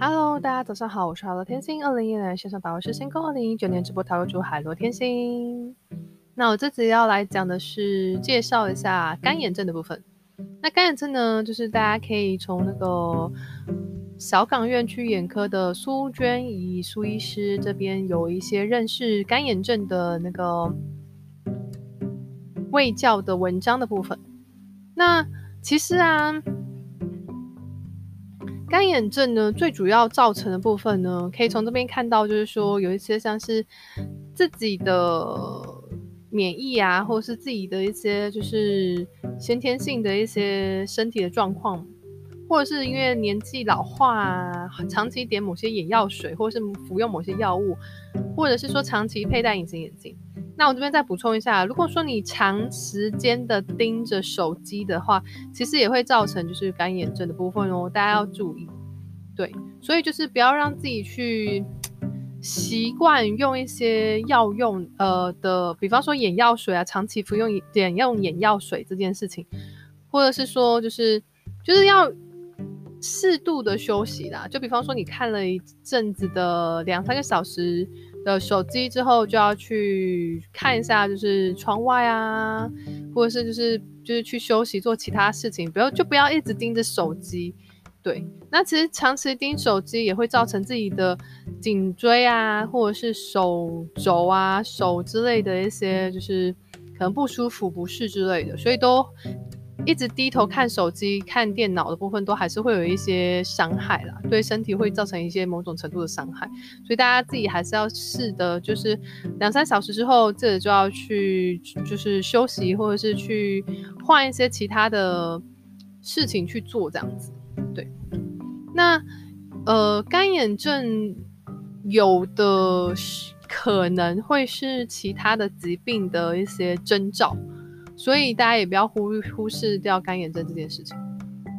Hello， 大家早上好，我是海螺天星，2010年线上塔罗师星空，2019年直播塔罗主海螺天星。那我这集要来讲的是介绍一下干眼症的部分。那干眼症呢，就是大家可以从那个小港院区眼科的苏娟怡苏医师这边有一些认识干眼症的那个卫教的文章的部分。那其实啊，干眼症呢，最主要造成的部分呢，可以从这边看到，就是说有一些像是自己的免疫啊，或者是自己的一些就是先天性的一些身体的状况，或者是因为年纪老化啊，长期点某些眼药水，或者是服用某些药物，或者是说长期佩戴隐形眼镜。那我这边再补充一下，如果说你长时间的盯着手机的话，其实也会造成就是干眼症的部分哦，大家要注意。对，所以就是不要让自己去习惯用一些药用的，比方说眼药水啊，长期服用眼药水这件事情，或者是说就是要适度的休息啦。就比方说你看了一阵子的2-3个小时。的手机之后，就要去看一下就是窗外啊，或者是就是去休息做其他事情，不要一直盯着手机。对，那其实长期盯手机也会造成自己的颈椎啊，或者是手肘啊、手之类的一些就是可能不舒服、不适之类的，所以都一直低头看手机、看电脑的部分，都还是会有一些伤害啦，对身体会造成一些某种程度的伤害，所以大家自己还是要试的，就是2-3小时之后，这个就要去就是休息，或者是去换一些其他的事情去做这样子。对，那干眼症有的可能会是其他的疾病的一些征兆。所以大家也不要忽视掉干眼症这件事情，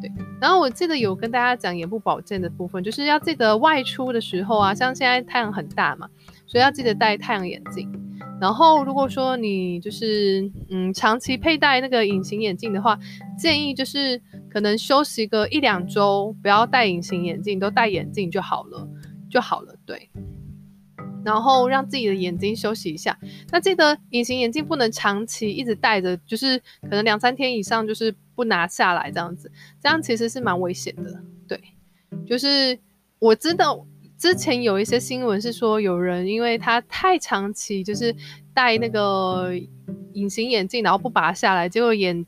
对。然后我记得有跟大家讲眼部保健的部分，就是要记得外出的时候啊，像现在太阳很大嘛，所以要记得戴太阳眼镜。然后如果说你就是长期佩戴那个隐形眼镜的话，建议就是可能休息个1-2周，不要戴隐形眼镜，都戴眼镜就好了，对。然后让自己的眼睛休息一下。那记得隐形眼镜不能长期一直戴着，就是可能2-3天以上就是不拿下来这样子，这样其实是蛮危险的。对，就是我知道之前有一些新闻是说有人因为他太长期就是戴那个隐形眼镜，然后不拔下来，结果眼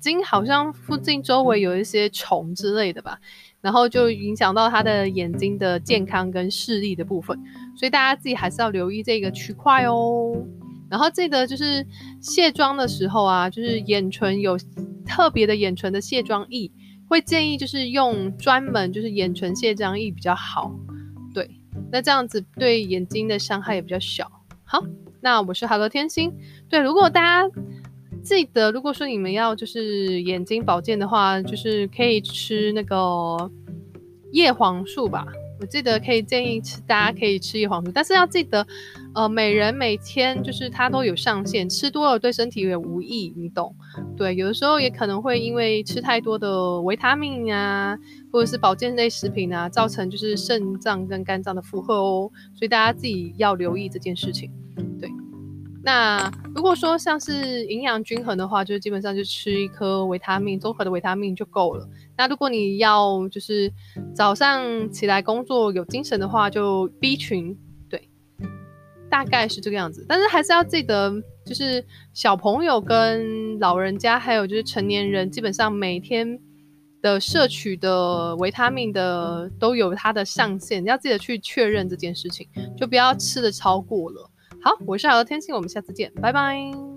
睛好像附近周围有一些虫之类的吧，然后就影响到他的眼睛的健康跟视力的部分，所以大家自己还是要留意这个区块哦。然后记得就是卸妆的时候啊，就是眼唇有特别的眼唇的卸妆液，会建议就是用专门就是眼唇卸妆液比较好。对，那这样子对眼睛的伤害也比较小。好，那我是海螺天星。对，如果大家记得，如果说你们要就是眼睛保健的话，就是可以吃那个叶黄素吧。我记得可以建议大家可以吃叶黄素，但是要记得，每人每天就是它都有上限，吃多了对身体也无益，你懂？对，有的时候也可能会因为吃太多的维他命啊，或者是保健类食品啊，造成就是肾脏跟肝脏的负荷哦，所以大家自己要留意这件事情。对。那如果说像是营养均衡的话，就是基本上就吃一颗维他命，综合的维他命就够了。那如果你要就是早上起来工作有精神的话，就 B 群，对，大概是这个样子。但是还是要记得，就是小朋友跟老人家，还有就是成年人，基本上每天的摄取的维他命的都有它的上限，要记得去确认这件事情，就不要吃的超过了。好，我是海螺天星，我们下次见，拜拜。